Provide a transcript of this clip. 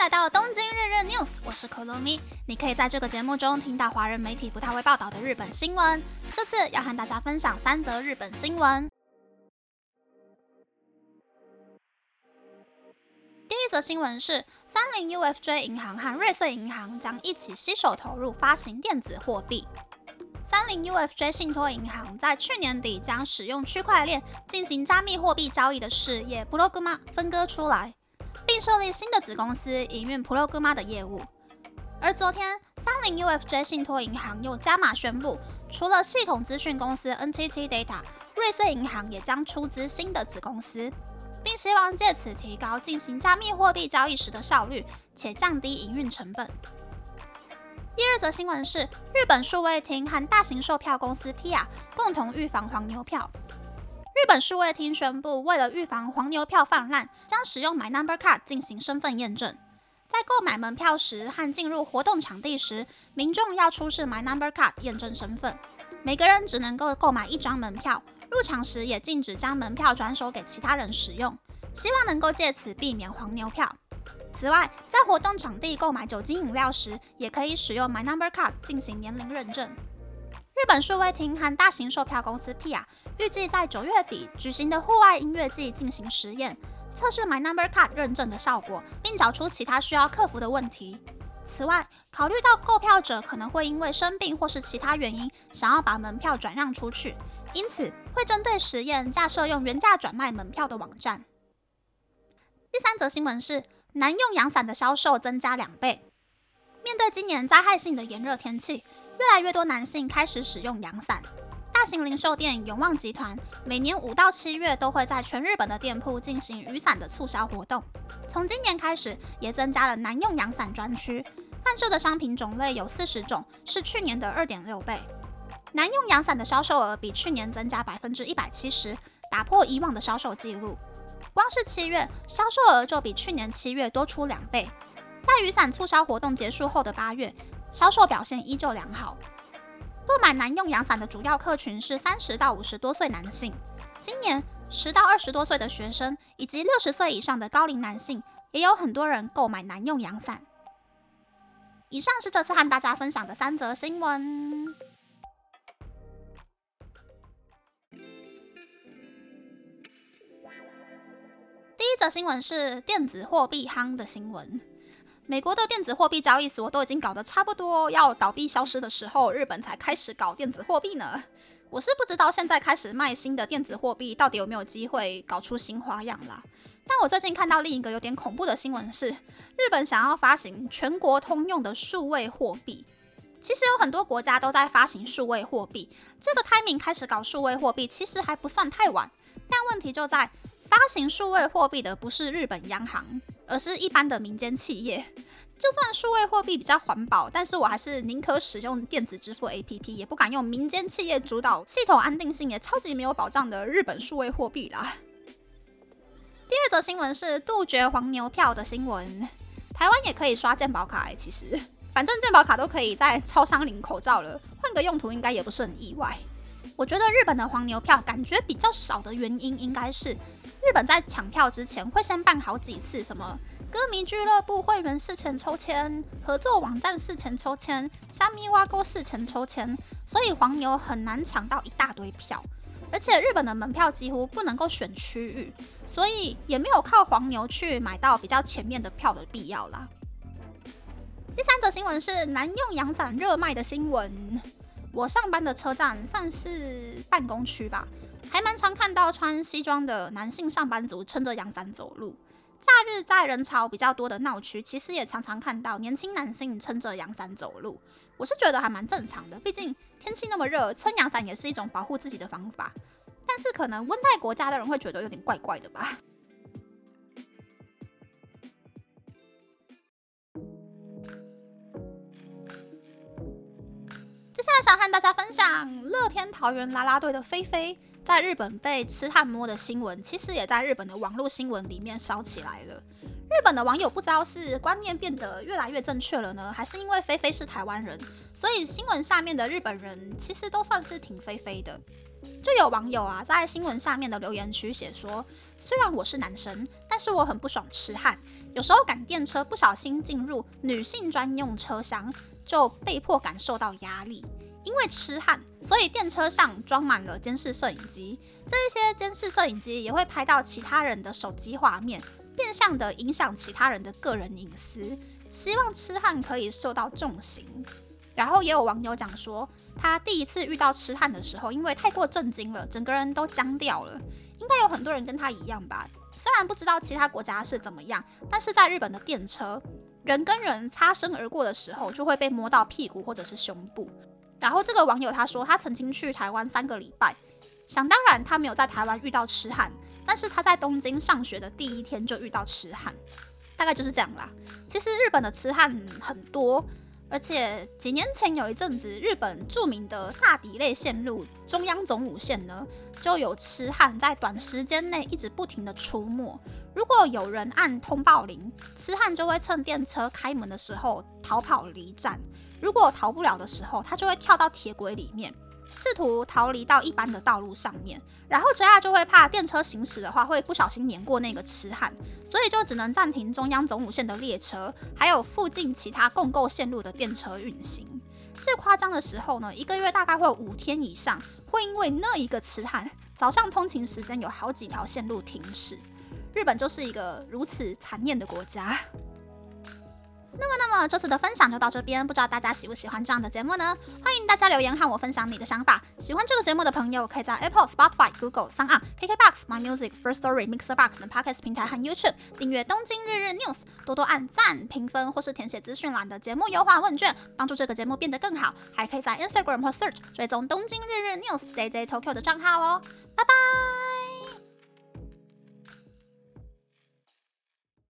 来到东京日日 News， 我是 Kolomi， 你可以在这个节目中听到华人媒体不太会报道的日本新闻。这次要和大家分享3则日本新闻。第一则新闻是30UFJ 银行和瑞穗银行将一起携手投入发行电子货币。30UFJ 信托银行在去年底将使用区块链进行加密货币交易的事业 Progma 分割出来，并设立新的子公司营运 Progma 的业务。而昨天 30UFJ 信托银行又加码宣布，除了系统资讯公司 NTT Data， 瑞穗银行也将出资新的子公司，并希望借此提高进行加密货币交易时的效率，且降低营运成本。第二则新闻是，日本数位厅和大型售票公司 Pia 共同预防黄牛票。日本数位厅宣布，为了预防黄牛票泛滥，将使用 My Number Card 进行身份验证。在购买门票时和进入活动场地时，民众要出示 My Number Card 验证身份。每个人只能够购买1张门票，入场时也禁止将门票转手给其他人使用，希望能够借此避免黄牛票。此外，在活动场地购买酒精饮料时，也可以使用 My Number Card 进行年龄认证。日本数位厅和大型售票公司 Pia 预计在9月底举行的户外音乐季进行实验，测试 My Number Card 认证的效果，并找出其他需要克服的问题。此外，考虑到购票者可能会因为生病或是其他原因想要把门票转让出去，因此会针对实验架设用原价转卖门票的网站。第3则新闻是，男用阳伞的销售增加2倍。面对今年灾害性的炎热天气，越来越多男性开始使用阳伞。大型零售店永旺集团每年5到7月都会在全日本的店铺进行雨伞的促销活动，从今年开始也增加了男用阳伞专区，贩售的商品种类有40种，是去年的 2.6 倍。男用阳伞的销售额比去年增加 170%， 打破以往的销售记录。光是7月，销售额就比去年7月多出2倍。在雨伞促销活动结束后的8月，销售表现依旧良好。购买男用阳伞的主要客群是30到50多岁男性，今年10到20多岁的学生以及60岁以上的高龄男性，也有很多人购买男用阳伞。以上是这次和大家分享的3则新闻。第一则新闻是电子货币夯的新闻。美国的电子货币交易所都已经搞得差不多要倒闭消失的时候，日本才开始搞电子货币呢。我是不知道现在开始卖新的电子货币到底有没有机会搞出新花样啦。但我最近看到另一个有点恐怖的新闻是，日本想要发行全国通用的数位货币。其实有很多国家都在发行数位货币，这个 timing 开始搞数位货币其实还不算太晚。但问题就在发行数位货币的不是日本央行，而是一般的民间企业。就算数位货币比较环保，但是我还是宁可使用电子支付 APP， 也不敢用民间企业主导、系统安定性也超级没有保障的日本数位货币啦。第二则新闻是杜绝黄牛票的新闻。台湾也可以刷健保卡，其实反正健保卡都可以在超商领口罩了，换个用途应该也不是很意外。我觉得日本的黄牛票感觉比较少的原因，应该是日本在抢票之前会先办好几次什么歌迷俱乐部会员事前抽签、合作网站事前抽签、虾米挖沟事前抽签，所以黄牛很难抢到一大堆票。而且日本的门票几乎不能够选区域，所以也没有靠黄牛去买到比较前面的票的必要啦。第3则新闻是男用阳伞热卖的新闻。我上班的车站算是办公区吧，还蛮常看到穿西装的男性上班族撑着阳伞走路。假日在人潮比较多的闹区，其实也常常看到年轻男性撑着阳伞走路。我是觉得还蛮正常的，毕竟天气那么热，撑阳伞也是一种保护自己的方法。但是可能温带国家的人会觉得有点怪怪的吧。接下来想和大家分享乐天桃园啦啦队的菲菲在日本被吃和摸的新闻，其实也在日本的网络新闻里面烧起来了。日本的网友不知道是观念变得越来越正确了呢，还是因为菲菲是台湾人，所以新闻下面的日本人其实都算是挺菲菲的。就有网友，在新闻下面的留言区写说，虽然我是男生，但是我很不爽痴汉，有时候赶电车不小心进入女性专用车厢，就被迫感受到压力。因为痴汉，所以电车上装满了监视摄影机，这些监视摄影机也会拍到其他人的手机画面，变相的影响其他人的个人隐私，希望痴汉可以受到重刑。然后也有网友讲说，他第一次遇到痴汉的时候，因为太过震惊了，整个人都僵掉了。应该有很多人跟他一样吧，虽然不知道其他国家是怎么样，但是在日本的电车，人跟人擦身而过的时候，就会被摸到屁股或者是胸部。然后这个网友他说，他曾经去台湾3个礼拜，想当然他没有在台湾遇到痴汉，但是他在东京上学的第一天就遇到痴汉，大概就是这样啦。其实日本的痴汉很多，而且几年前有一阵子，日本著名的大底类线路中央总武线呢，就有痴汉在短时间内一直不停的出没。如果有人按通报铃，痴汉就会趁电车开门的时候逃跑离站。如果逃不了的时候，他就会跳到铁轨里面，试图逃离到一般的道路上面。然后 JR 就会怕电车行驶的话会不小心碾过那个痴汉，所以就只能暂停中央总武线的列车，还有附近其他共构线路的电车运行。最夸张的时候呢，1个月大概会有5天以上，会因为那一个痴汉，早上通勤时间有好几条线路停驶。日本就是一个如此残念的国家。那么这次的分享就到这边，不知道大家喜不喜欢这样的节目呢？欢迎大家留言和我分享你的想法。喜欢这个节目的朋友，可以在 Apple、Spotify、Google、Sound、KKBOX、MyMusic、First Story、Mixerbox 等 Podcast 平台和 YouTube 订阅《东京日日 News》，多多按赞、评分或是填写资讯栏的节目优化问卷，帮助这个节目变得更好。还可以在 Instagram 或 Search 追踪《东京日日 News》JJ Tokyo 的账号哦。拜拜。